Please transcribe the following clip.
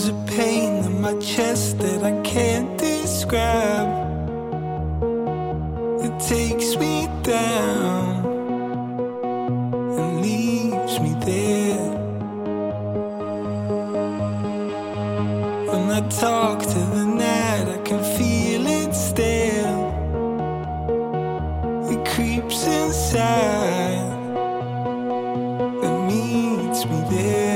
There's a pain in my chest that I can't describe. It takes me down and leaves me there. When I talk to the night, I can feel it still. It creeps inside and meets me there.